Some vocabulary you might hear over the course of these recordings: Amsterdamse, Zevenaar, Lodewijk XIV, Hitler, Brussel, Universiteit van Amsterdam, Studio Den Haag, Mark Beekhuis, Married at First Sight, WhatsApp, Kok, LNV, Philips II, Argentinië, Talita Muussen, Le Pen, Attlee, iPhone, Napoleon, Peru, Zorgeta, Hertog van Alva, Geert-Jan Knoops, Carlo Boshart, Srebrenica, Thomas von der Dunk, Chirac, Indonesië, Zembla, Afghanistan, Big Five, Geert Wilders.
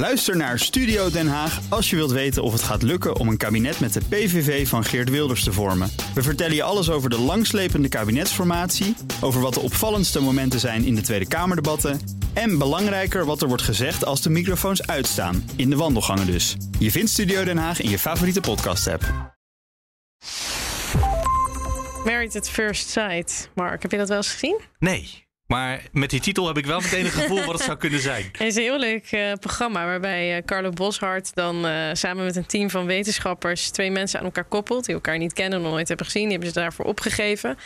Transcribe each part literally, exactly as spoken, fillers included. Luister naar Studio Den Haag als je wilt weten of het gaat lukken om een kabinet met de P V V van Geert Wilders te vormen. We vertellen je alles over de langslepende kabinetsformatie, over wat de opvallendste momenten zijn in de Tweede Kamerdebatten en belangrijker wat er wordt gezegd als de microfoons uitstaan, in de wandelgangen dus. Je vindt Studio Den Haag in je favoriete podcast-app. Married at First Sight. Mark, heb je dat wel eens gezien? Nee. Maar met die titel heb ik wel meteen het gevoel wat het zou kunnen zijn. Het is een heel leuk uh, programma waarbij uh, Carlo Boshart dan uh, samen met een team van wetenschappers twee mensen aan elkaar koppelt die elkaar niet kennen, nog nooit hebben gezien. Die hebben ze daarvoor opgegeven.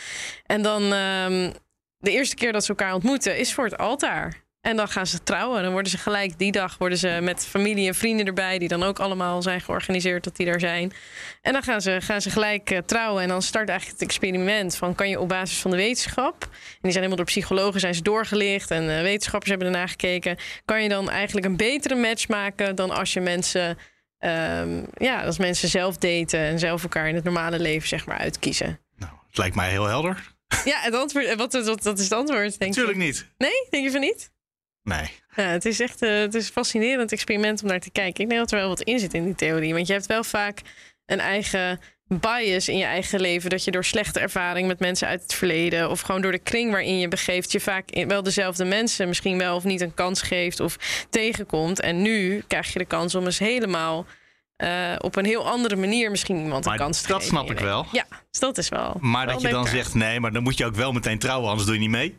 En dan um, de eerste keer dat ze elkaar ontmoeten is voor het altaar. En dan gaan ze trouwen. Dan worden ze gelijk die dag worden ze met familie en vrienden erbij, die dan ook allemaal zijn georganiseerd dat die daar zijn. En dan gaan ze, gaan ze gelijk uh, trouwen. En dan start eigenlijk het experiment van kan je op basis van de wetenschap, en die zijn helemaal door psychologen zijn ze doorgelicht en uh, wetenschappers hebben ernaar gekeken, kan je dan eigenlijk een betere match maken dan als je mensen, um, ja, als mensen zelf daten en zelf elkaar in het normale leven zeg maar uitkiezen. Nou, het lijkt mij heel helder. Ja, het antwoord, wat, wat, wat is het antwoord? Denk Natuurlijk je? Niet. Nee, denk je van niet? Nee. Ja, het is echt uh, het is een fascinerend experiment om naar te kijken. Ik denk dat er wel wat in zit in die theorie. Want je hebt wel vaak een eigen bias in je eigen leven. Dat je door slechte ervaring met mensen uit het verleden of gewoon door de kring waarin je begeeft, je vaak wel dezelfde mensen misschien wel of niet een kans geeft of tegenkomt. En nu krijg je de kans om eens helemaal uh, op een heel andere manier misschien iemand maar een kans te geven. Dat snap ik wel. Ja, dus dat is wel. Maar wel dat je dan elkaar zegt nee, maar dan moet je ook wel meteen trouwen, anders doe je niet mee.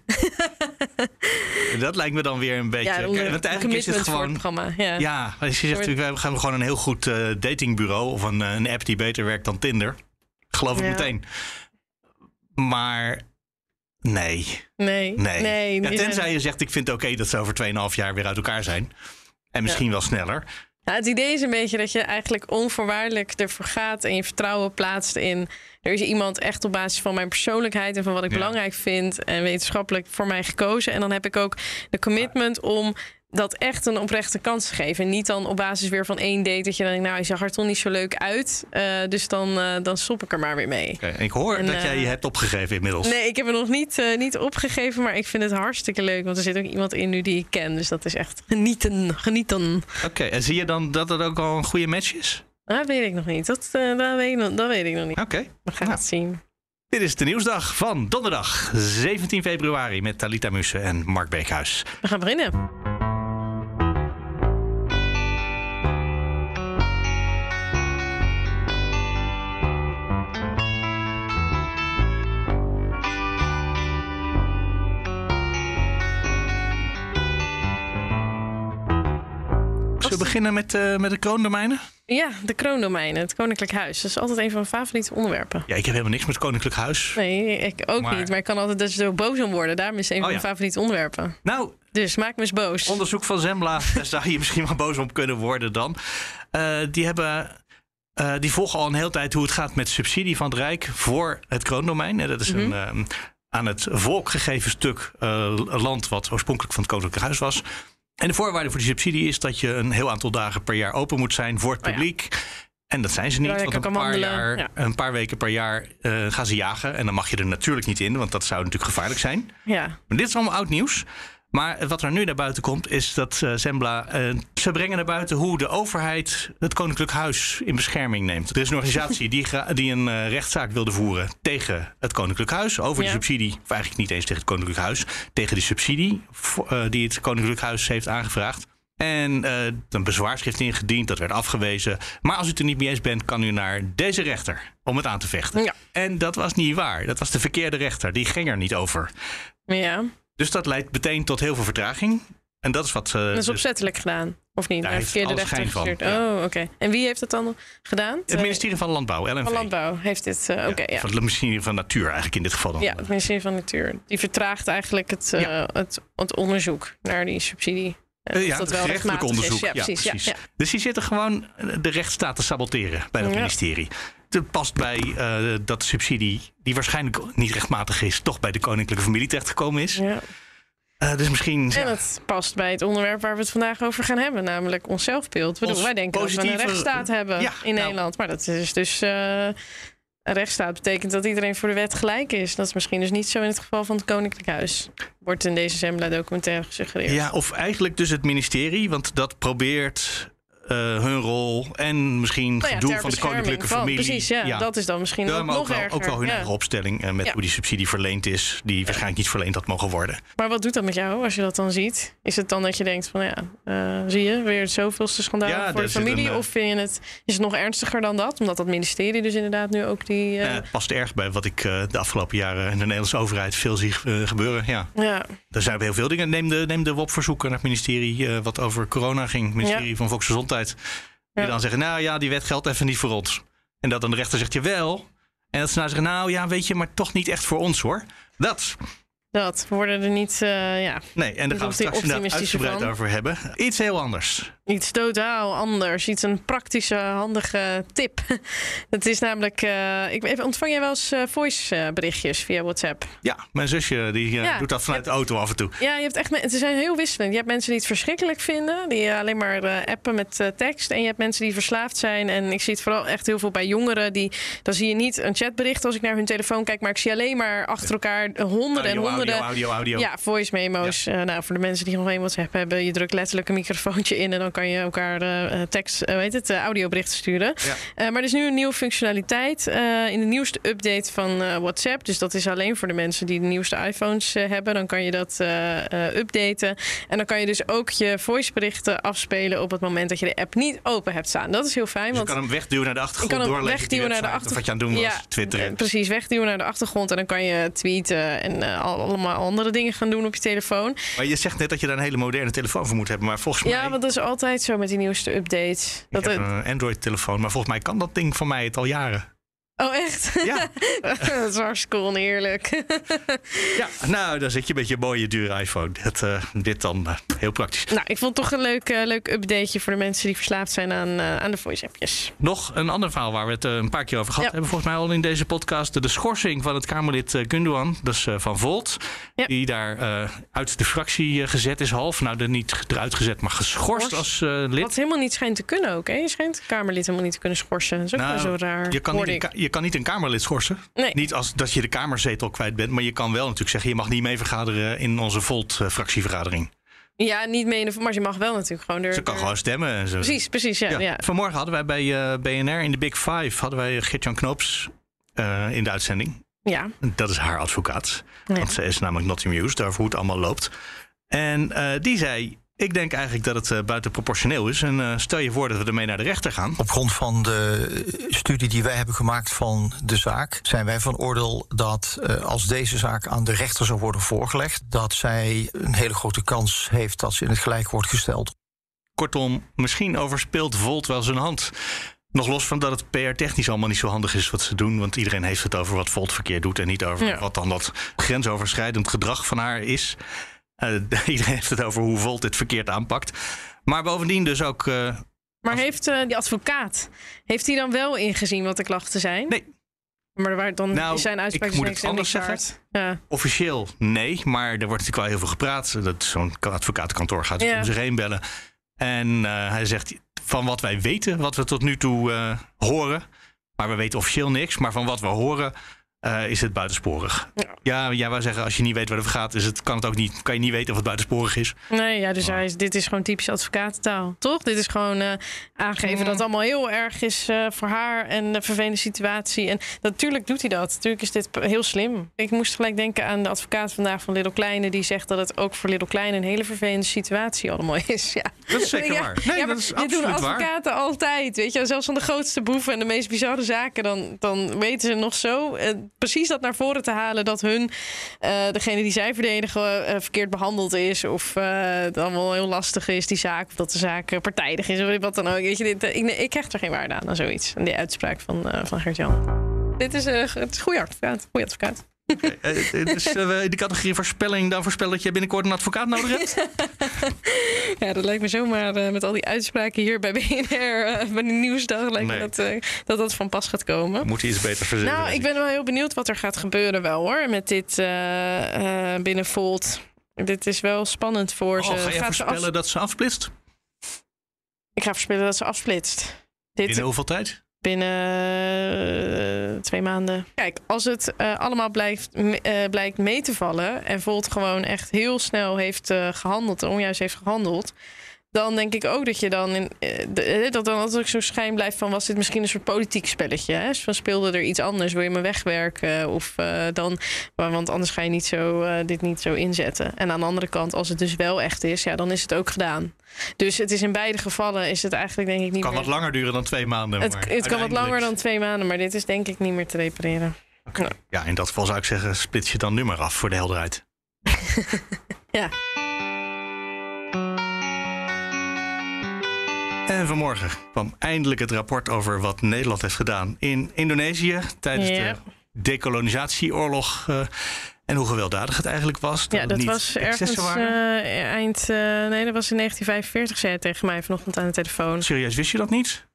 Dat lijkt me dan weer een beetje. Ja, onder, want eigenlijk is het gewoon. Ja, ja dus je zegt, we gaan gewoon een heel goed uh, datingbureau of een, een app die beter werkt dan Tinder. Geloof ja. ik meteen. Maar nee. Nee. nee. nee ja, tenzij ja. je zegt, ik vind het oké okay dat ze over twee en een half jaar weer uit elkaar zijn. En misschien ja. wel sneller. Nou, het idee is een beetje dat je eigenlijk onvoorwaardelijk ervoor gaat en je vertrouwen plaatst in. Er is iemand echt op basis van mijn persoonlijkheid en van wat ik ja. belangrijk vind en wetenschappelijk voor mij gekozen. En dan heb ik ook de commitment om dat echt een oprechte kans te geven. En niet dan op basis weer van één date dat je dan denkt, nou, hij zag er toch niet zo leuk uit. Uh, dus dan, uh, dan stop ik er maar weer mee. Okay, ik hoor en, dat uh, jij je hebt opgegeven inmiddels. Nee, ik heb het nog niet, uh, niet opgegeven, maar ik vind het hartstikke leuk. Want er zit ook iemand in nu die ik ken. Dus dat is echt genieten, genieten. Oké, okay, en zie je dan dat het ook al een goede match is? Dat weet ik nog niet. Dat, uh, dat, weet, ik, dat weet ik nog niet. Oké. Okay. We gaan nou. het zien. Dit is de Nieuwsdag van donderdag zeventien februari met Talita Muussen en Mark Beekhuis. We gaan beginnen. Zullen we beginnen met, uh, met de kroondomeinen? Ja, de kroondomeinen, het Koninklijk Huis. Dat is altijd een van mijn favoriete onderwerpen. Ja, ik heb helemaal niks met het Koninklijk Huis. Nee, ik ook maar... niet. Maar ik kan altijd dus zo boos om worden. Daarom is het een oh, van ja. mijn favoriete onderwerpen. Nou, dus maak me eens boos. Onderzoek van Zembla, daar zou je misschien wel boos om kunnen worden dan. Uh, die, hebben, uh, die volgen al een hele tijd hoe het gaat met subsidie van het Rijk voor het kroondomein. Dat is mm-hmm. een uh, aan het volk gegeven stuk uh, land wat oorspronkelijk van het Koninklijk Huis was. En de voorwaarde voor die subsidie is dat je een heel aantal dagen per jaar open moet zijn voor het publiek. Oh ja. En dat zijn ze niet, want een paar, jaar, ja. een paar weken per jaar uh, gaan ze jagen. En dan mag je er natuurlijk niet in, want dat zou natuurlijk gevaarlijk zijn. Ja. Maar dit is allemaal oud nieuws. Maar wat er nu naar buiten komt, is dat uh, Zembla... Uh, ze brengen naar buiten hoe de overheid het Koninklijk Huis in bescherming neemt. Er is een organisatie die, gra- die een uh, rechtszaak wilde voeren tegen het Koninklijk Huis. Over ja. de subsidie, of eigenlijk niet eens tegen het Koninklijk Huis. Tegen de subsidie voor, uh, die het Koninklijk Huis heeft aangevraagd. En uh, een bezwaarschrift ingediend, dat werd afgewezen. Maar als u het er niet mee eens bent, kan u naar deze rechter om het aan te vechten. Ja. En dat was niet waar. Dat was de verkeerde rechter. Die ging er niet over. Ja. Dus dat leidt meteen tot heel veel vertraging. En dat is wat... Uh, dat is opzettelijk dus, gedaan, of niet? Daar heeft verkeerde rechter van. Ja. Oh, oké. Okay. En wie heeft dat dan gedaan? Het ministerie van Landbouw, L N V. Van Landbouw heeft dit... Uh, ja, okay, ja. Van het ministerie van Natuur eigenlijk in dit geval dan. Ja, het ministerie van Natuur. Die vertraagt eigenlijk het, uh, ja. het, het onderzoek naar die subsidie. Uh, ja, dat wel gerechtelijk onderzoek. Ja, ja, precies. Ja, precies. Ja, ja. Dus die zitten gewoon de rechtsstaat te saboteren bij dat ja. ministerie. Het past bij uh, dat subsidie, die waarschijnlijk niet rechtmatig is, toch bij de koninklijke familie terechtgekomen is. Ja. Uh, dus misschien, en dat ja. past bij het onderwerp waar we het vandaag over gaan hebben, namelijk ons zelfbeeld. Ons bedoel, wij denken positieve... dat we een rechtsstaat hebben ja, in nou, Nederland, maar dat is dus... Uh, Een rechtsstaat betekent dat iedereen voor de wet gelijk is. Dat is misschien dus niet zo in het geval van het Koninklijk Huis. Wordt in deze Zembla documentaire gesuggereerd. Ja, of eigenlijk dus het ministerie, want dat probeert uh, hun rol en misschien nou ja, het doel van de koninklijke van, familie. Precies, ja, ja, dat is dan misschien ja, ook nog ook wel, erger. Ook wel hun ja. eigen opstelling uh, met ja. hoe die subsidie verleend is, die ja. waarschijnlijk niet verleend had mogen worden. Maar wat doet dat met jou als je dat dan ziet? Is het dan dat je denkt van ja, uh, zie je, weer het zoveelste schandaal ja, voor de familie? Een, uh, of vind je het, is het nog ernstiger dan dat? Omdat dat ministerie dus inderdaad nu ook die... Uh... Ja, het past erg bij wat ik uh, de afgelopen jaren in de Nederlandse overheid veel zie uh, gebeuren. Ja. Ja. Er zijn heel veel dingen. Neem de, neem de W O P-verzoeken naar het ministerie uh, wat over corona ging. Het ministerie ja. van Volksgezondheid. Die ja. dan zeggen, nou ja, die wet geldt even niet voor ons. En dat dan de rechter zegt, jawel. En dat ze nou zeggen, nou ja, weet je, maar toch niet echt voor ons hoor. Dat. Dat, we worden er niet, uh, ja. Nee, en daar gaan we straks inderdaad uitgebreid van. over hebben. Iets heel anders. Iets totaal anders. Iets een praktische, handige tip. Het is namelijk, uh, ik, even, ontvang jij wel eens uh, voice uh, berichtjes via WhatsApp? Ja, mijn zusje die uh, ja, doet dat vanuit hebt, de auto af en toe. Ja, je hebt echt, het zijn heel wisselend. Je hebt mensen die het verschrikkelijk vinden. Die alleen maar uh, appen met uh, tekst. En je hebt mensen die verslaafd zijn. En ik zie het vooral echt heel veel bij jongeren. Die, dan zie je niet een chatbericht als ik naar hun telefoon kijk. Maar ik zie alleen maar achter elkaar honderden en honderden. Audio, audio, audio. Ja, voice memo's. Ja. Uh, nou, voor de mensen die nog geen WhatsApp hebben, je drukt letterlijk een microfoontje in en dan kan je elkaar uh, tekst, uh, weet het, uh, audioberichten sturen. Ja. Uh, maar er is nu een nieuwe functionaliteit uh, in de nieuwste update van uh, WhatsApp. Dus dat is alleen voor de mensen die de nieuwste iPhones uh, hebben. Dan kan je dat uh, uh, updaten. En dan kan je dus ook je voiceberichten afspelen op het moment dat je de app niet open hebt staan. Dat is heel fijn. Dus want je kan hem wegduwen naar de achtergrond. Je kan hem wegduwen naar de achtergrond. Wat je aan het doen was, ja, Twitter. Uh, precies, wegduwen naar de achtergrond en dan kan je tweeten en uh, al allemaal andere dingen gaan doen op je telefoon. Maar je zegt net dat je daar een hele moderne telefoon voor moet hebben, maar volgens ja, mij... Ja, want dat is altijd zo met die nieuwste updates. Ik dat heb het... een Android-telefoon, maar volgens mij kan dat ding van mij het al jaren. Oh, echt? Ja. Dat is hartstikke oneerlijk. Ja, nou, dan zit je met je mooie, dure iPhone. Dat, uh, dit dan uh, heel praktisch. Nou, ik vond het toch een leuk, uh, leuk updateje voor de mensen die verslaafd zijn aan, uh, aan de voice-appjes. Nog een ander verhaal waar we het uh, een paar keer over gehad ja. hebben. Volgens mij al in deze podcast. De schorsing van het Kamerlid uh, Gundogan, dat is uh, van Volt. Ja. Die daar uh, uit de fractie uh, gezet is half. Nou, er niet eruit gezet, maar geschorst Schors. als uh, lid. Wat helemaal niet schijnt te kunnen ook. Hè? Je schijnt Kamerlid helemaal niet te kunnen schorsen. Dat is ook nou, wel zo raar. Je kan niet ik. Je kan niet een Kamerlid schorsen. Nee. Niet als dat je de Kamerzetel kwijt bent. Maar je kan wel natuurlijk zeggen, je mag niet mee vergaderen in onze Volt-fractievergadering. Ja, niet mee, maar je mag wel natuurlijk gewoon... Er, ze kan er... gewoon stemmen. En zo. Precies, precies. Ja, ja. Ja. Vanmorgen hadden wij bij uh, B N R in de Big Five... hadden wij Geert-Jan Knoops uh, in de uitzending. Ja. Dat is haar advocaat. Ja. Want ze is namelijk not amused over hoe het allemaal loopt. En uh, die zei... Ik denk eigenlijk dat het uh, buitenproportioneel is. En uh, stel je voor dat we ermee naar de rechter gaan. Op grond van de studie die wij hebben gemaakt van de zaak... zijn wij van oordeel dat uh, als deze zaak aan de rechter zou worden voorgelegd... dat zij een hele grote kans heeft dat ze in het gelijk wordt gesteld. Kortom, misschien overspeelt Volt wel zijn hand. Nog los van dat het P R-technisch allemaal niet zo handig is wat ze doen... want iedereen heeft het over wat Volt verkeerd doet... en niet over ja. wat dan dat grensoverschrijdend gedrag van haar is... Uh, iedereen heeft het over hoe Volt dit verkeerd aanpakt. Maar bovendien dus ook... Uh, maar als... heeft uh, die advocaat, heeft hij dan wel ingezien wat de klachten zijn? Nee. Maar waar dan nou, zijn uitspraak ik moet het anders zeggen. Ja. Officieel nee, maar er wordt natuurlijk wel heel veel gepraat. Dat zo'n advocatenkantoor gaat ja. om zich heen bellen. En uh, hij zegt, van wat wij weten, wat we tot nu toe uh, horen... maar we weten officieel niks, maar van wat we horen... Uh, is het buitensporig. Ja, ja jij wou zeggen, als je niet weet waar het over gaat... Is het, kan, het ook niet, kan je niet weten of het buitensporig is. Nee, ja, dus oh. hij is, dit is gewoon typische advocatentaal, toch? Dit is gewoon uh, aangeven mm. dat het allemaal heel erg is uh, voor haar... en de vervelende situatie. En natuurlijk doet hij dat. Natuurlijk is dit heel slim. Ik moest gelijk denken aan de advocaat vandaag van Lidl Kleine... die zegt dat het ook voor Lidl Kleine een hele vervelende situatie allemaal is. Ja. Dat is zeker ja, waar. Nee, ja, dat is absoluut waar. Dit doen advocaten waar. altijd. Weet je? Zelfs van de grootste boeven en de meest bizarre zaken... dan, dan weten ze nog zo... Uh, precies dat naar voren te halen dat hun, uh, degene die zij verdedigen, uh, verkeerd behandeld is. Of uh, het allemaal heel lastig is, die zaak. Of dat de zaak partijdig is. Of wat dan ook. Weet je, dit, ik, ik hecht er geen waarde aan, aan zoiets. Aan die uitspraak van, uh, van Geert-Jan. Dit is uh, een goede advocaat. Goeie advocaat. Okay, uh, dus uh, in de categorie voorspelling, dan voorspel dat je binnenkort een advocaat nodig hebt? Ja, dat lijkt me zomaar uh, met al die uitspraken hier bij B N R, uh, bij de Nieuwsdag, lijkt nee. me dat, uh, dat dat van pas gaat komen. Moet hij iets beter verzinnen? Nou, ik ben wel heel benieuwd wat er gaat gebeuren wel hoor, met dit uh, uh, binnen Volt. Dit is wel spannend voor oh, ze. Ga je gaat voorspellen ze af... dat ze afsplitst? Ik ga voorspellen dat ze afsplitst. Dit... In hoeveel tijd? binnen uh, twee maanden. Kijk, als het uh, allemaal blijft, uh, blijkt mee te vallen en Volt gewoon echt heel snel heeft uh, gehandeld, onjuist heeft gehandeld, dan denk ik ook dat je dan in, uh, de, dat dan altijd zo'n schijn blijft van, was dit misschien een soort politiek spelletje? Hè? Van speelde er iets anders, wil je me wegwerken? Of uh, dan, want anders ga je niet zo, uh, dit niet zo inzetten. En aan de andere kant, als het dus wel echt is, ja, dan is het ook gedaan. Dus het is in beide gevallen is het eigenlijk denk ik niet. Het kan meer... wat langer duren dan twee maanden. Het, maar het uiteindelijk... kan wat langer dan twee maanden, maar dit is denk ik niet meer te repareren. Okay. Nou. Ja, in dat geval zou ik zeggen, splits je dan nummer af voor de helderheid. Ja. En vanmorgen kwam eindelijk het rapport over wat Nederland heeft gedaan in Indonesië tijdens yeah. de decolonisatieoorlog. Uh, en hoe gewelddadig het eigenlijk was. Dat ja, dat niet was ergens uh, eind. Uh, nee, dat was in negentien vijfenveertig, zei hij tegen mij vanochtend aan de telefoon. Serieus, wist je dat niet?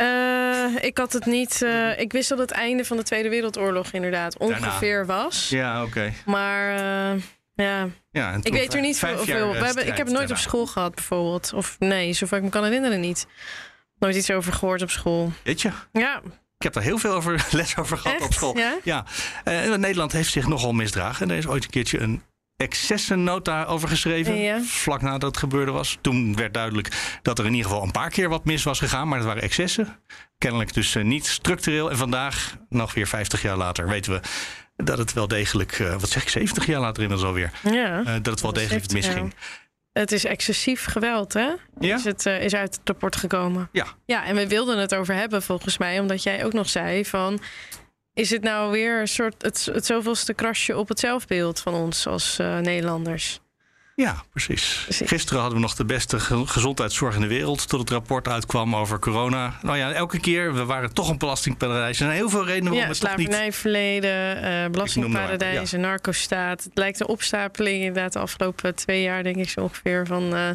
Uh, ik had het niet. Uh, ik wist dat het einde van de Tweede Wereldoorlog inderdaad ongeveer Daarna. was. Ja, oké. Okay. Maar. Uh, Ja, ja ik weet er niet veel. veel. We hebben, ik heb het nooit op school gehad, bijvoorbeeld. Of nee, zover ik me kan herinneren niet. Nooit iets over gehoord op school. Weet je? Ja. Ik heb daar heel veel over, les over gehad Echt? op school. Ja. ja. Uh, Nederland heeft zich nogal misdragen. Er is ooit een keertje een excessennota over geschreven. Ja. Vlak nadat het gebeurde was. Toen werd duidelijk dat er in ieder geval een paar keer wat mis was gegaan. Maar dat waren excessen. Kennelijk dus uh, niet structureel. En vandaag, nog weer vijftig jaar later, weten we... dat het wel degelijk, uh, wat zeg ik, zeventig jaar later inmiddels alweer... Ja, uh, dat het wel degelijk misging. Ja. Het is excessief geweld, hè? Ja? Is het uh, is uit het rapport gekomen. Ja. Ja, en we wilden het over hebben volgens mij... omdat jij ook nog zei van... is het nou weer een soort het, het zoveelste krasje op het zelfbeeld van ons als uh, Nederlanders? Ja, precies. precies. Gisteren hadden we nog de beste gezondheidszorg in de wereld... tot het rapport uitkwam over corona. Nou ja, elke keer, we waren toch een belastingparadijs. Er zijn heel veel redenen waarom ja, het toch niet... slavernijverleden, uh, belastingparadijs, ja. narcostaat. Het lijkt een opstapeling inderdaad de afgelopen twee jaar... denk ik zo ongeveer van... Uh,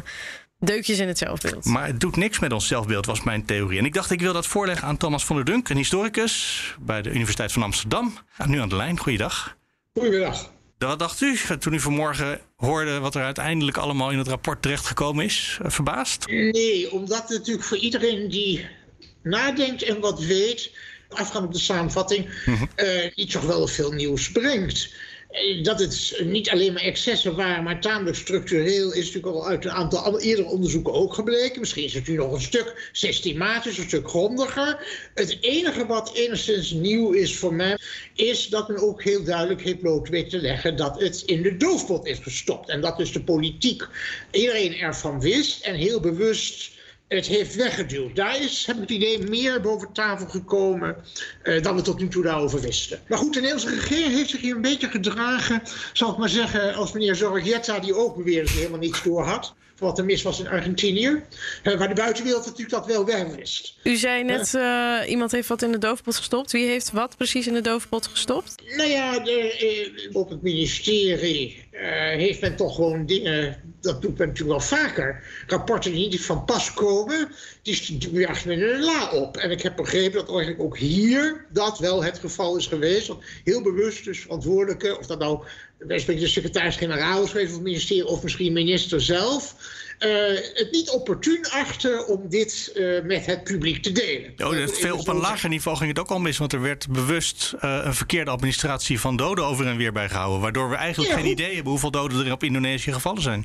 deukjes in het zelfbeeld. Maar het doet niks met ons zelfbeeld, was mijn theorie. En ik dacht, ik wil dat voorleggen aan Thomas von der Dunk... een historicus bij de Universiteit van Amsterdam. Nou, nu aan de lijn, goeiedag. Goedemiddag. Wat dacht u toen u vanmorgen hoorde wat er uiteindelijk allemaal in het rapport terechtgekomen is? Verbaasd? Nee, omdat het natuurlijk voor iedereen die nadenkt en wat weet... afgaand op de samenvatting, mm-hmm. uh, die toch wel veel nieuws brengt. Dat het niet alleen maar excessen waren, maar tamelijk structureel... is natuurlijk al uit een aantal eerdere onderzoeken ook gebleken. Misschien is het nu nog een stuk systematisch, een stuk grondiger. Het enige wat enigszins nieuw is voor mij... is dat men ook heel duidelijk heeft bloot weet te leggen... dat het in de doofpot is gestopt. En dat dus de politiek iedereen ervan wist en heel bewust... het heeft weggeduwd. Daar is, heb ik het idee, meer boven tafel gekomen uh, dan we tot nu toe daarover wisten. Maar goed, de Nederlandse regering heeft zich hier een beetje gedragen, zal ik maar zeggen, als meneer Zorgeta, die ook beweerde dat hij helemaal niets door had, van wat er mis was in Argentinië, uh, waar de buitenwereld natuurlijk dat wel weg wist. U zei net, uh, iemand heeft wat in de doofpot gestopt. Wie heeft wat precies in de doofpot gestopt? Nou ja, de, uh, op het ministerie uh, heeft men toch gewoon dingen... dat doet men natuurlijk wel vaker. Rapporten die niet van pas komen, die jaagt men een la op. En ik heb begrepen dat eigenlijk ook hier dat wel het geval is geweest. Want heel bewust dus verantwoordelijke, of dat nou de secretaris-generaal is geweest van het ministerie of misschien minister zelf... Uh, het niet opportun achter om dit uh, met het publiek te delen. Oh, dat veel, op een lager niveau ging het ook al mis, want er werd bewust uh, een verkeerde administratie van doden over en weer bijgehouden, waardoor we eigenlijk ja, geen idee hebben hoeveel doden er op Indonesië gevallen zijn.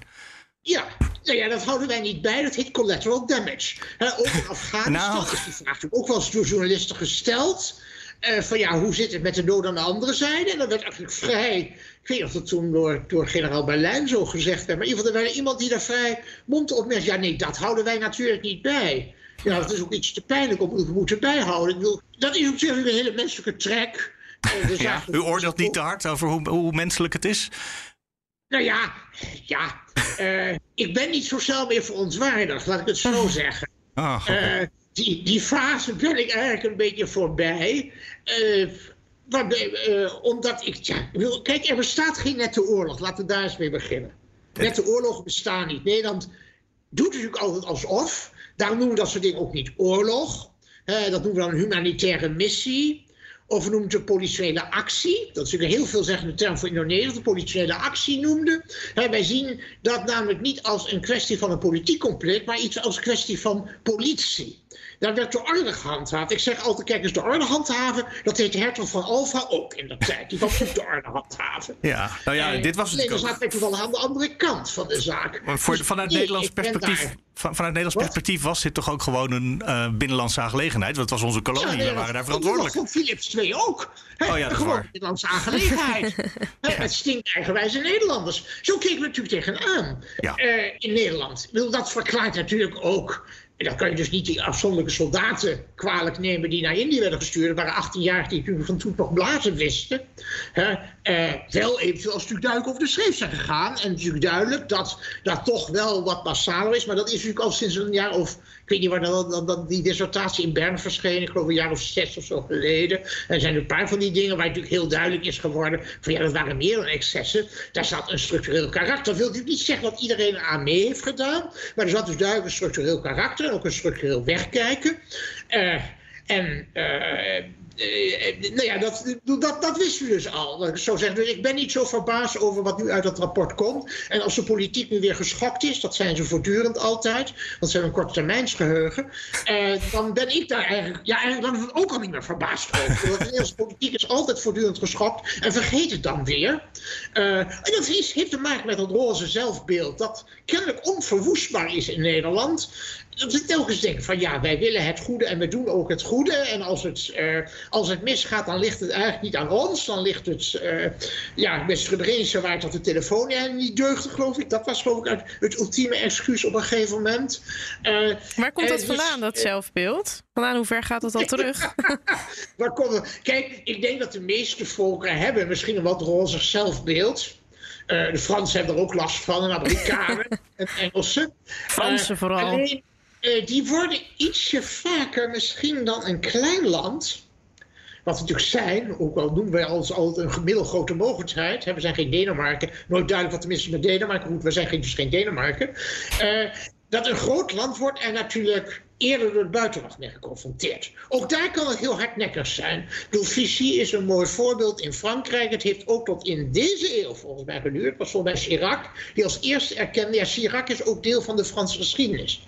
Ja, nou ja, dat houden wij niet bij. Dat heet collateral damage. He, ook in Afghanistan nou. is die vraag ook wel eens door journalisten gesteld. Uh, van ja, hoe zit het met de doden aan de andere zijde? En dat werd eigenlijk vrij... Ik weet niet of dat toen door, door generaal Berlijn zo gezegd werd. Maar in ieder geval, er was iemand die daar vrij mond op merkt. Ja, nee, dat houden wij natuurlijk niet bij. Ja, dat is ook iets te pijnlijk om te moeten bijhouden. Ik bedoel, dat is ook weer een hele menselijke trek. Uh, ja, u oordeelt niet te hard over hoe, hoe menselijk het is? Nou ja, ja. Uh, ik ben niet zo snel meer verontwaardigd, laat ik het zo zeggen. Ah, okay. uh, die, die fase ben ik eigenlijk een beetje voorbij... Uh, Waarbij, uh, omdat ik, ja, wil, kijk, er bestaat geen nette oorlog. Laten we daar eens mee beginnen. Nette oorlogen bestaan niet. Nederland doet natuurlijk altijd alsof. Daarom noemen we dat soort dingen ook niet oorlog. Uh, dat noemen we dan een humanitaire missie. Of noemt de politiële actie. Dat is een heel veelzeggende term voor Indonesië. De politiële actie noemde. He, wij zien dat namelijk niet als een kwestie van een politiek conflict, maar iets als een kwestie van politie. Daar werd de orde gehandhaafd. Ik zeg altijd, kijk eens, de orde handhaven, dat deed Hertog van Alva ook in dat tijd. Die was ook de orde handhaven. Ja, nou ja, en dit was het. Alleen dat wel aan de andere kant van de zaak. Maar voor, dus vanuit, nee, Nederlands perspectief, vanuit Nederlands Wat? perspectief was dit toch ook gewoon een uh, binnenlandse aangelegenheid? Want het was onze kolonie, ja, nee, we waren daar verantwoordelijk. Van Philips twee ook. He, oh ja, dat gewoon een binnenlandse aangelegenheid. He, ja. Het stinkt eigenwijze Nederlanders. Zo keken we natuurlijk tegenaan ja. uh, in Nederland. Dat verklaart natuurlijk ook. En dan kan je dus niet die afzonderlijke soldaten kwalijk nemen die naar Indië werden gestuurd. Er waren achttienjarigen die natuurlijk van toen nog blazen wisten. Hè? Eh, wel eventueel als duik over de schreef zijn gegaan. En natuurlijk duidelijk dat dat toch wel wat massaler is. Maar dat is natuurlijk al sinds een jaar of... Ik weet niet waar dat, dat, dat die dissertatie in Bern verscheen. Ik geloof een jaar of zes of zo geleden. En er zijn een paar van die dingen waar natuurlijk heel duidelijk is geworden. Van ja, dat waren meer dan excessen. Daar zat een structureel karakter. Dat wil natuurlijk niet zeggen dat iedereen aan mee heeft gedaan. Maar er zat dus duidelijk een structureel karakter. En ook een structureel wegkijken. Uh, en... Uh, Uh, nou ja, dat, dat, dat wisten we dus al. Ik zou zeggen, dus ik ben niet zo verbaasd over wat nu uit dat rapport komt. En als de politiek nu weer geschokt is, dat zijn ze voortdurend altijd, want ze hebben een korttermijnsgeheugen, uh, dan ben ik daar eigenlijk, ja, eigenlijk dan ben ik ook al niet meer verbaasd over. Want de Nederlandse politiek is altijd voortdurend geschokt en vergeet het dan weer. Uh, en dat is, heeft te maken met dat roze zelfbeeld, dat kennelijk onverwoestbaar is in Nederland. Dat ik telkens denk van ja, wij willen het goede en we doen ook het goede. En als het, uh, als het misgaat, dan ligt het eigenlijk niet aan ons. Dan ligt het, uh, ja, met Srebrenica waard dat de telefoon ja, niet deugde, geloof ik. Dat was geloof ik uit het ultieme excuus op een gegeven moment. Uh, Waar komt dat dus vandaan, dat zelfbeeld? Vandaan, hoe ver gaat dat al terug? Waar komt het? Kijk, ik denk dat de meeste volken hebben misschien een wat rozig zelfbeeld. Uh, de Fransen hebben er ook last van, en Amerikanen en Engelsen. Fransen uh, vooral. Alleen, Uh, die worden ietsje vaker misschien dan een klein land, wat we natuurlijk zijn, ook al noemen wij ons altijd een middelgrote mogendheid. We zijn geen Denemarken, nooit duidelijk wat er mis is met Denemarken, goed, we zijn geen, dus geen Denemarken. Uh, dat een groot land wordt en natuurlijk eerder door de buitenwacht mee geconfronteerd. Ook daar kan het heel hardnekkig zijn. De visie is een mooi voorbeeld in Frankrijk. Het heeft ook tot in deze eeuw volgens mij geduurd. Het was volgens mij Chirac, die als eerste erkende... Ja, Chirac is ook deel van de Franse geschiedenis.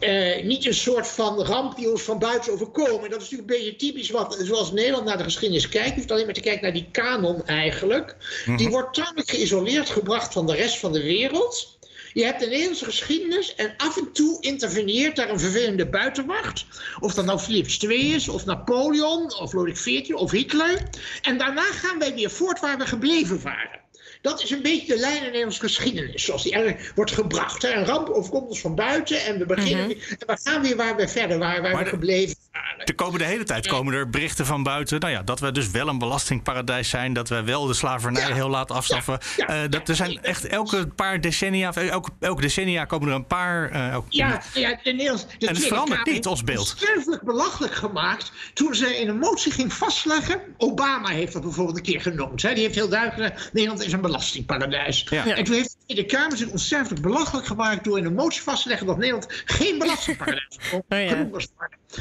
Uh, niet een soort van ramp die ons van buiten overkomen. Dat is natuurlijk een beetje typisch wat, zoals Nederland naar de geschiedenis kijkt. Je hoeft alleen maar te kijken naar die kanon eigenlijk. Mm-hmm. Die wordt tamelijk geïsoleerd gebracht van de rest van de wereld. Je hebt de Nederlandse geschiedenis en af en toe interveneert daar een vervelende buitenwacht. Of dat nou Philips de Tweede is, of Napoleon, of Lodewijk de Veertiende, of Hitler. En daarna gaan wij weer voort waar we gebleven waren. Dat is een beetje de lijn in de Nederlandse geschiedenis, zoals die er wordt gebracht. Hè. Een ramp overkomt ons van buiten en we beginnen mm-hmm. en we gaan weer waar we verder waren, waar maar we gebleven waren. Er komen de hele tijd komen er berichten van buiten. Nou ja, dat we dus wel een belastingparadijs zijn, dat we wel de slavernij ja. heel laat afschaffen. Ja. Ja. Uh, dat er zijn echt elke paar decennia, of elke, elke decennia komen er een paar. Uh, elke... Ja, ja de Nederlandse. De en het verandert niet ons beeld. Het is sterfelijk belachelijk gemaakt toen ze in een motie ging vastleggen. Obama heeft dat bijvoorbeeld een keer genoemd. Hè. Die heeft heel duidelijk gezegd: Nederland is een belastingparadijs. Ja. En toen heeft de Kamer zich ontzettend belachelijk gemaakt door in een motie vast te leggen dat Nederland geen belastingparadijs oh ja. was.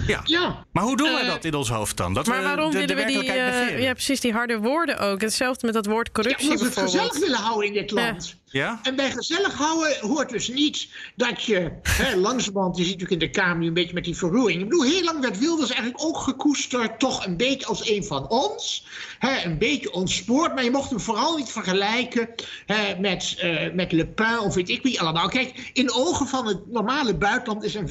Ja. ja. Maar hoe doen wij uh, dat in ons hoofd dan? Dat maar we waarom de, willen de we die, uh, ja, precies die harde woorden ook? Hetzelfde met dat woord corruptie ja, bijvoorbeeld. Omdat we het gezellig willen houden in dit land. Ja. Ja? En bij gezellig houden hoort dus niet dat je hè, langzamerhand, je ziet natuurlijk in de Kamer nu een beetje met die verroering. Ik bedoel, heel lang werd Wilders eigenlijk ook gekoesterd, toch een beetje als een van ons. Hè, een beetje ontspoord, maar je mocht hem vooral niet vergelijken hè, met, uh, met Le Pen of weet ik wie allemaal. Kijk, in de ogen van het normale buitenland is een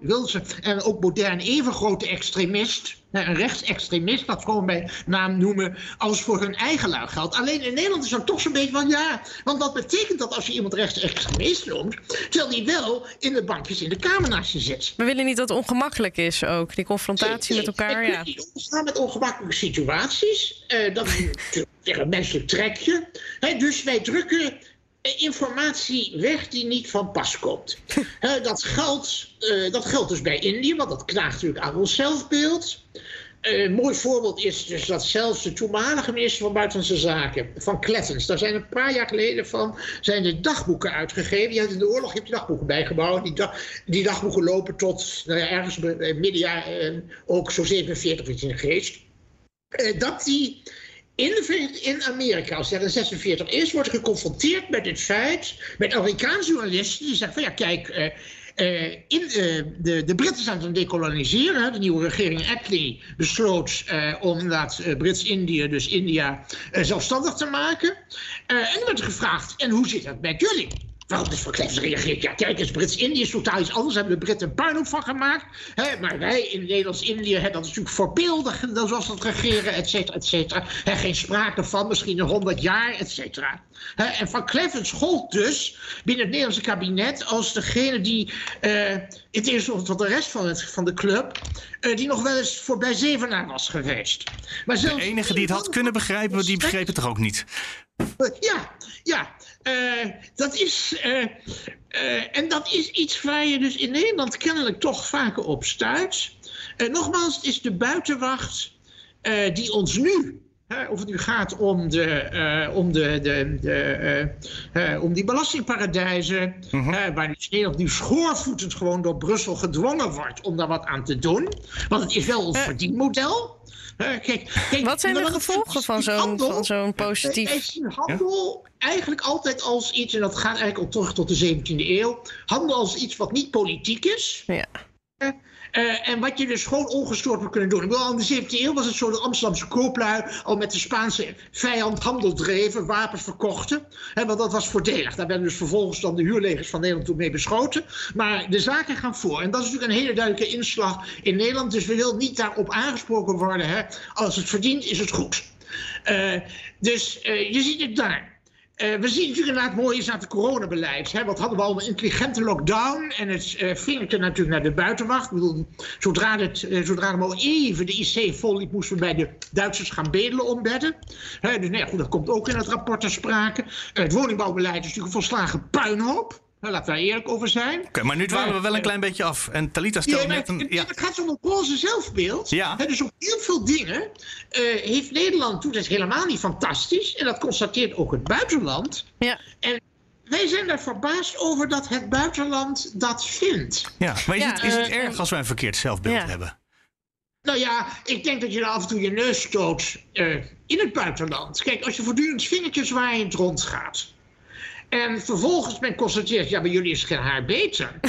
Wilders en ook modern even grote extremist, een rechtsextremist, dat gewoon bij naam noemen, als voor hun eigen lui geldt. Alleen in Nederland is dat toch zo'n beetje van ja, want wat betekent dat als je iemand rechtsextremist noemt, terwijl die wel in de bankjes in de Kamer naast je zit. We willen niet dat het ongemakkelijk is ook, die confrontatie nee, met elkaar. Ja. Niet omgaan met ongemakkelijke situaties, uh, dat is natuurlijk een menselijk trekje. He, dus wij drukken informatie weg die niet van pas komt. He, dat, geldt, uh, dat geldt dus bij Indië, want dat knaagt natuurlijk aan ons zelfbeeld. Uh, een mooi voorbeeld is dus dat zelfs de toenmalige minister van Buitenlandse Zaken, Van Kleffens, daar zijn een paar jaar geleden van, zijn de dagboeken uitgegeven. Je hebt in de oorlog je hebt de dagboeken bijgebouwd. Die, dag, die dagboeken lopen tot nou ja, ergens middenjaar, uh, ook zo zevenenveertig, iets in de geest. Uh, dat die in, in Amerika, als zesenveertig is, wordt geconfronteerd met het feit, met Amerikaanse journalisten die zeggen van ja, kijk, uh, uh, in, uh, de, de Britten zijn aan het dekoloniseren. De nieuwe regering Attlee besloot uh, om inderdaad uh, Brits-Indië, dus India, uh, zelfstandig te maken. Uh, en er werd gevraagd, en hoe zit dat met jullie? Waarom is Van Kleffens reageert? Ja, kijk eens, Brits-Indië is totaal iets anders. Daar hebben de Britten een puinhoop van gemaakt. Hè? Maar wij in Nederlands-Indië, hè, dat is natuurlijk voorbeeldig. Dat was dat regeren, et cetera, et cetera. Hè, geen sprake van, misschien een honderd jaar, et cetera. Hè? En Van Kleffens gold dus binnen het Nederlandse kabinet als degene die, uh, in tegenstelling tot de rest van, het, van de club, uh, die nog wel eens voorbij Zevenaar was geweest. Maar zelfs de enige die het had kunnen begrijpen, die begreep het toch ook niet? Ja, ja. Uh, dat is, uh, uh, en dat is iets waar je dus in Nederland kennelijk toch vaker op stuit. Uh, nogmaals, het is de buitenwacht uh, die ons nu, hè, of het nu gaat om, de, uh, om, de, de, de, uh, uh, om die belastingparadijzen, uh-huh. uh, waar dus Nederland nu schoorvoetend gewoon door Brussel gedwongen wordt om daar wat aan te doen. Want het is wel ons uh. verdienmodel. Uh, kijk, kijk, wat zijn de gevolgen van zo'n, handel, van zo'n positief... Uh, is handel ja? eigenlijk altijd als iets, en dat gaat eigenlijk al terug tot de zeventiende eeuw... handel als iets wat niet politiek is... Ja. Uh, uh, en wat je dus gewoon ongestoord moet kunnen doen. Ik bedoel, al in de zeventiende eeuw was het zo dat Amsterdamse kooplui al met de Spaanse vijand handel dreven, wapens verkochten. Hè, want dat was voordelig. Daar werden dus vervolgens dan de huurlegers van Nederland toen mee beschoten. Maar de zaken gaan voor. En dat is natuurlijk een hele duidelijke inslag in Nederland. Dus we willen niet daarop aangesproken worden. Hè. Als het verdient, is het goed. Uh, dus uh, je ziet het daar. Uh, we zien natuurlijk inderdaad mooi is aan het coronabeleid. Hè? Wat hadden we al een intelligente lockdown. En het uh, vinkte natuurlijk naar de buitenwacht. Ik bedoel, zodra het uh, zodra het al even de I C vol liep, moesten we bij de Duitsers gaan bedelen om bedden. Hè? Dus nee, goed, dat komt ook in het rapport ter sprake. Uh, het woningbouwbeleid is natuurlijk een volslagen puinhoop. Laten we daar eerlijk over zijn. Oké, okay, maar nu dwalen we wel een klein beetje af. En Talita stelt ja, net een... Ja. Het gaat om een roze zelfbeeld. Ja. Dus op heel veel dingen uh, heeft Nederland... doet het helemaal niet fantastisch. En dat constateert ook het buitenland. Ja. En wij zijn daar verbaasd over dat het buitenland dat vindt. Ja, maar is, ja, het, is uh, het erg als wij een verkeerd zelfbeeld ja. hebben? Nou ja, ik denk dat je er af en toe je neus stoot uh, in het buitenland. Kijk, als je voortdurend vingertjes waaiend rondgaat... En vervolgens men constateert, ja, bij jullie is geen haar beter.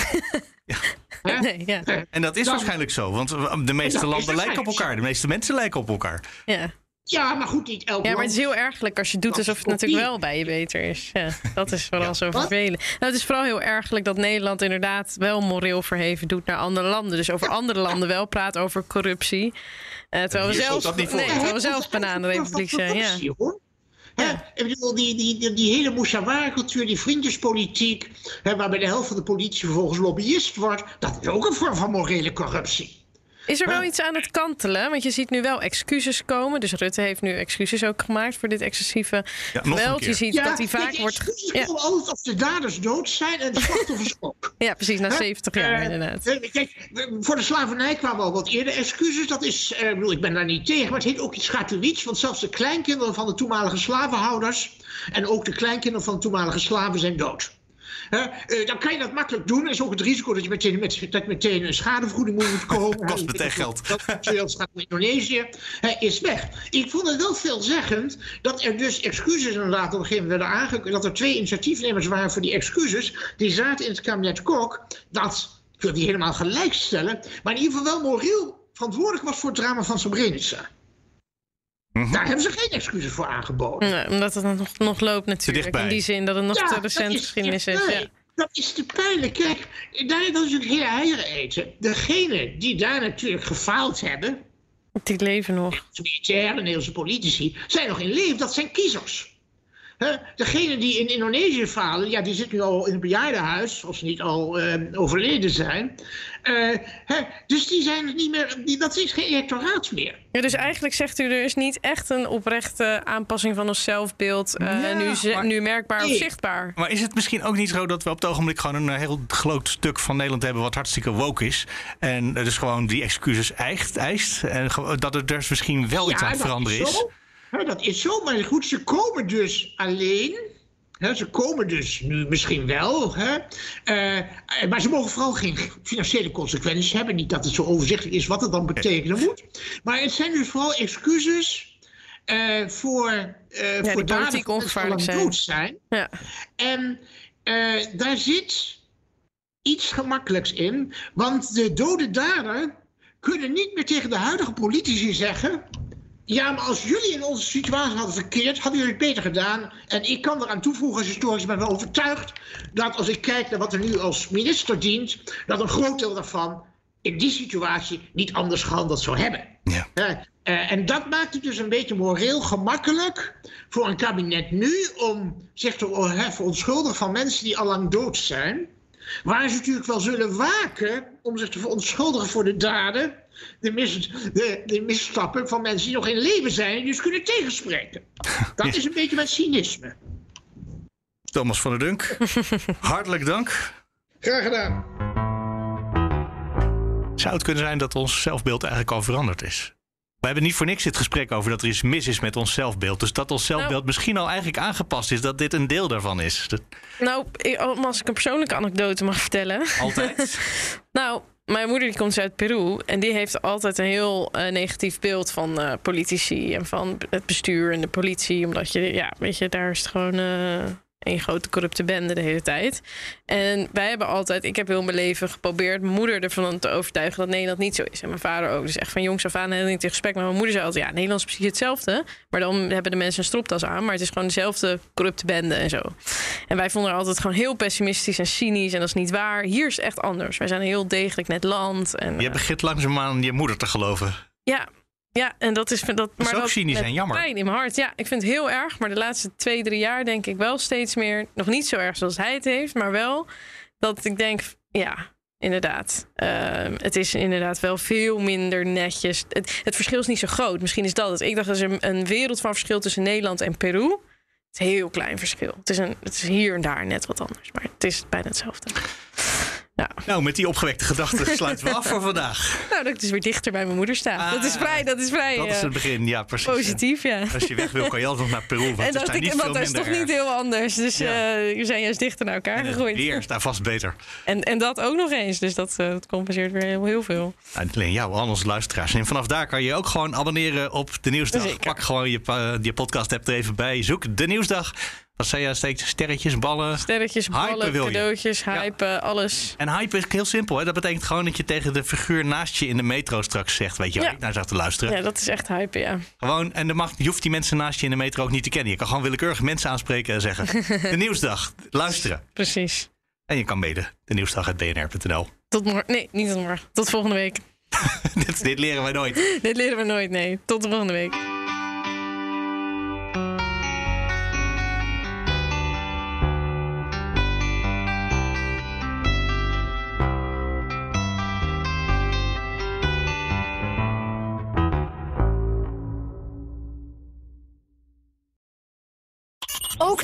Ja. Nee, ja. En dat is dan, waarschijnlijk zo, want de meeste landen lijken op elkaar. De meeste mensen lijken op elkaar. Ja, ja maar goed, niet elk land. Ja, maar het is heel ergelijk als je doet alsof het natuurlijk wel bij je beter is. Ja, dat is vooral ja. zo vervelend. Nou, het is vooral heel ergelijk dat Nederland inderdaad wel moreel verheven doet naar andere landen. Dus over ja. andere landen wel praat over corruptie. Uh, terwijl we zelfs, nee, terwijl we zelfs bananenrepubliek zijn. Ja. Ja. Ja, die, die, die, die hele Mouchawara-cultuur, die vriendjespolitiek... Hè, waarbij de helft van de politie vervolgens lobbyist wordt... dat is ook een vorm van morele corruptie. Is er wel ja. iets aan het kantelen? Want je ziet nu wel excuses komen. Dus Rutte heeft nu excuses ook gemaakt voor dit excessieve ja, geweld. Je ziet ja, dat hij vaak wordt... Ja, komen altijd of de daders dood zijn en de slachtoffers ook. Ja, precies, na zeventig ja. jaar inderdaad. Uh, kijk, voor de slavernij kwamen al wat eerder excuses. Dat is, uh, bedoel, ik ben daar niet tegen, maar het heet ook iets gratuïts. Want zelfs de kleinkinderen van de toenmalige slavenhouders... en ook de kleinkinderen van de toenmalige slaven zijn dood. Uh, dan kan je dat makkelijk doen. Er is ook het risico dat je meteen, met, dat meteen een schadevergoeding moet komen. Kost meteen geld. Dat cultureel schade in Indonesië uh, is weg. Ik vond het wel veelzeggend dat er dus excuses inderdaad op een gegeven moment werden aangekomen. Dat er twee initiatiefnemers waren voor die excuses. Die zaten in het kabinet Kok. Dat, ik wil die helemaal gelijk stellen. Maar in ieder geval wel moreel verantwoordelijk was voor het drama van Srebrenica. Daar hebben ze geen excuses voor aangeboden. Ja, omdat het nog, nog loopt natuurlijk. In die zin dat het nog ja, te recent is, geschiedenis is. Ja. Dat is te pijnlijk. Kijk, daar, dat is natuurlijk hele eieren eten. Degenen die daar natuurlijk gefaald hebben... Die leven nog. Militaire, Nederlandse politici, zijn nog in leven. Dat zijn kiezers. Huh? Degenen die in Indonesië falen, ja, die zitten nu al in het bejaardenhuis, als ze niet al uh, overleden zijn. Uh, huh? Dus die zijn niet meer, die, dat is geen electoraat meer. Ja, dus eigenlijk zegt u, er is niet echt een oprechte aanpassing van ons zelfbeeld uh, ja, nu, ze, maar, nu merkbaar nee. of zichtbaar. Maar is het misschien ook niet zo dat we op het ogenblik gewoon een heel groot stuk van Nederland hebben wat hartstikke woke is en uh, dus gewoon die excuses eist, eist en dat er dus misschien wel ja, iets aan het veranderen is? is. He, dat is zo, maar goed, ze komen dus alleen He, ze komen dus nu misschien wel, hè? Uh, maar ze mogen vooral geen financiële consequenties hebben. Niet dat het zo overzichtelijk is wat het dan betekenen moet. Maar het zijn dus vooral excuses uh, voor, uh, ja, voor daden die ongevaarlijk zijn. Dood zijn. Ja. En uh, daar zit iets gemakkelijks in. Want de dode daden kunnen niet meer tegen de huidige politici zeggen... Ja, maar als jullie in onze situatie hadden verkeerd, hadden jullie het beter gedaan. En ik kan eraan toevoegen als historisch ben wel overtuigd dat als ik kijk naar wat er nu als minister dient, dat een groot deel daarvan in die situatie niet anders gehandeld zou hebben. Ja. Uh, uh, en dat maakt het dus een beetje moreel gemakkelijk voor een kabinet nu om zich te verontschuldigen van mensen die allang dood zijn. Waar ze natuurlijk wel zullen waken om zich te verontschuldigen voor de daden, de, mis, de, de misstappen van mensen die nog in leven zijn en dus kunnen tegenspreken. Dat is een beetje mijn cynisme. Thomas van der Dunk, hartelijk dank. Graag gedaan. Zou het kunnen zijn dat ons zelfbeeld eigenlijk al veranderd is? We hebben niet voor niks dit gesprek over dat er iets mis is met ons zelfbeeld. Dus dat ons zelfbeeld nou, misschien al eigenlijk aangepast is, dat dit een deel daarvan is. Dat... Nou, als ik een persoonlijke anekdote mag vertellen. Altijd. Nou, mijn moeder die komt uit Peru en die heeft altijd een heel uh, negatief beeld van uh, politici en van het bestuur en de politie. Omdat je, ja, weet je, daar is het gewoon... Uh... een grote corrupte bende de hele tijd. En wij hebben altijd... Ik heb heel mijn leven geprobeerd... mijn moeder ervan te overtuigen dat Nederland niet zo is. En mijn vader ook. Dus echt van jongs af aan... heel niet in gesprek. Maar mijn moeder zei altijd... ja, Nederland is precies hetzelfde. Maar dan hebben de mensen een stropdas aan. Maar het is gewoon dezelfde corrupte bende en zo. En wij vonden er altijd gewoon heel pessimistisch en cynisch. En dat is niet waar. Hier is het echt anders. Wij zijn heel degelijk net land. En, je uh... begint langzaamaan je moeder te geloven. Ja, Ja, en dat is... Dat, dat is maar ook dat, cynisch en jammer. Pijn in mijn hart. Ja, ik vind het heel erg. Maar de laatste twee, drie jaar denk ik wel steeds meer... nog niet zo erg zoals hij het heeft, maar wel dat ik denk... ja, inderdaad. Uh, het is inderdaad wel veel minder netjes. Het, het verschil is niet zo groot. Misschien is dat het. Ik dacht, er is een, een wereld van verschil tussen Nederland en Peru. Het is een heel klein verschil. Het is, een, het is hier en daar net wat anders. Maar het is bijna hetzelfde. Nou. nou, met die opgewekte gedachten sluiten we af voor vandaag. Nou, dat ik dus weer dichter bij mijn moeder sta. Ah, dat is vrij, dat is vrij. Dat is het begin, ja, precies. Positief, ja. Als je weg wil, kan je altijd nog naar Peru. Want en dat is, ik, want is toch niet heel anders. Dus ja. uh, we zijn juist dichter naar elkaar gegooid. Het weer staat vast beter. En, en dat ook nog eens. Dus dat, uh, dat compenseert weer heel, heel veel. Nou, alleen jou, al onze luisteraars. En vanaf daar kan je ook gewoon abonneren op De Nieuwsdag. Zeker. Pak gewoon je, uh, je podcast-app er even bij. Zoek De Nieuwsdag. Wat zei je? Steekt sterretjes, ballen. Sterretjes, ballen, cadeautjes, hype, ja. Alles. En hype is heel simpel. Hè? Dat betekent gewoon dat je tegen de figuur naast je in de metro straks zegt... weet je waar ja. ik naar zag te luisteren. Ja, dat is echt hype, ja. Gewoon, en dan mag, je hoeft die mensen naast je in de metro ook niet te kennen. Je kan gewoon willekeurig mensen aanspreken en zeggen... De Nieuwsdag, luisteren. Precies. En je kan mede. De Nieuwsdag uit b n r punt n l. Tot morgen. Nee, niet tot morgen. Tot volgende week. dit, dit leren wij nooit. Dit leren we nooit, nee. Tot de volgende week. Ook